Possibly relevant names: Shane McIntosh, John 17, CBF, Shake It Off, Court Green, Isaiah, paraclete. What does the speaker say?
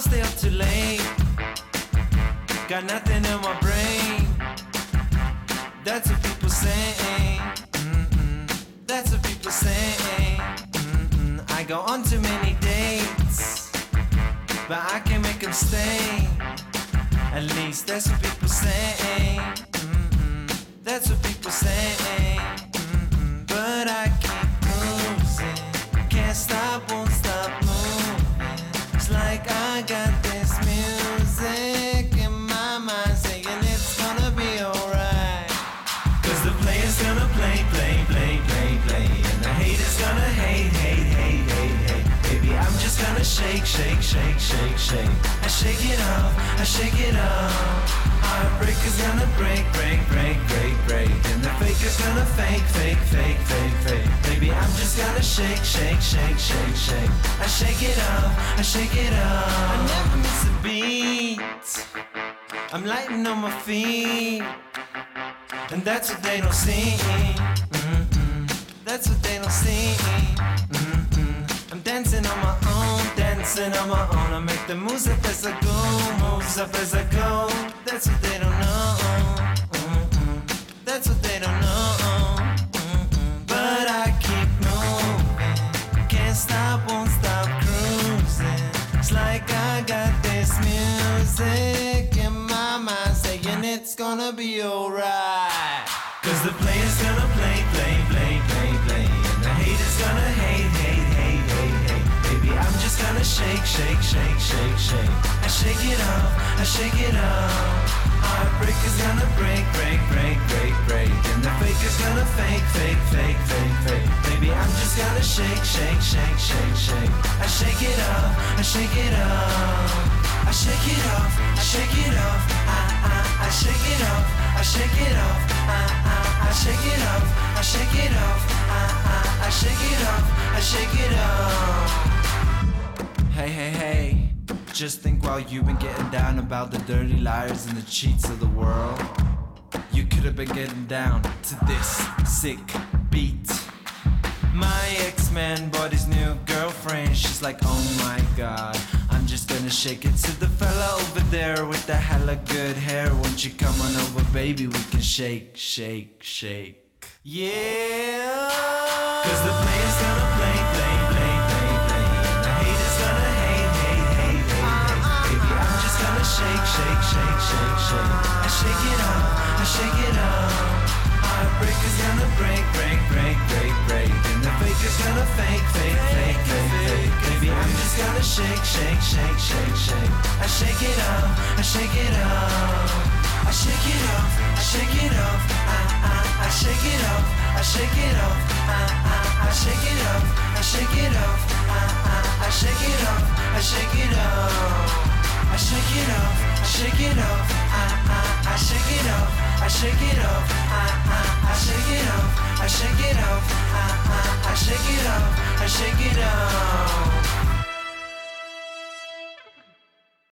I'll stay up too late. Got nothing in my brain. That's what people say. Mm-mm. That's what people say. Mm-mm. I go on too many dates, but I can't make them stay. At least that's what people say. Mm-mm. That's what people say. Mm-mm. But I keep losing. Can't stop, won't stop moving. It's like I got this music in my mind saying it's gonna be alright. Cause the player's gonna play, play, play, play, play. And the hater's gonna hate, hate, hate, hate, hate. Baby, I'm just gonna shake, shake, shake, shake, shake. I shake it off, I shake it off. Heartbreaker's gonna break, break, break, break, break. And the faker's gonna fake, fake, fake, fake, fake. Baby, I'm just gonna shake, shake, shake, shake, shake. I shake it off, I shake it off. I never miss a beat. I'm lighting on my feet. And that's what they don't see. Mm-mm. That's what they don't see. Mm-mm. I'm dancing on my own, dancing on my own. I make the moves up as I go, moves up as I go. That's what they don't know. Mm-mm. That's what they don't know. Mm-mm. But I keep moving. Can't stop, won't stop cruising. It's like I got this music in my mind saying it's gonna be alright. Cause the player's gonna play, play, play, play, play. And the hater's gonna hate, hate, hate, hate, hate. Baby, I'm just gonna shake, shake, shake, shake, shake. I shake it off, I shake it off. Heartbreaker's gonna break, break, break, break, break. And the faker's gonna fake, fake, fake, fake, fake. Baby, I'm just gonna shake, shake, shake, shake, shake. I shake it off, I shake it off. I shake it off, I shake it off, I shake it off, I shake it off, I shake it off, I shake it off, I shake it off, I shake it off. Hey, hey, hey, just think while you've been getting down about the dirty liars and the cheats of the world, you could have been getting down to this sick beat. My ex-man bought his new girlfriend, she's like, oh my god, I'm just gonna shake it to the fella over there with the hella good hair. Won't you come on over, baby, we can shake, shake, shake. Yeah! Cause the player's gonna play, play, play, play, play. The hater's gonna hate, hate, hate, hate, hate. Baby, I'm just gonna shake, shake, shake, shake, shake. I shake it up, I shake it up. Heartbreaker's gonna break, break, break, break, break. And the faker's gonna fake, fake, fake, fake, fake. Baby, I'm just gonna shake, shake, shake, shake, shake. I shake it off, I shake it off. I shake it off, I shake it off. I shake it off, I shake it off. I shake it off, I shake it off. I shake it off, I shake it off. I shake it off, I shake it off. I shake it off, I shake it off. I shake it off, I shake it off. I shake it off, I shake it off.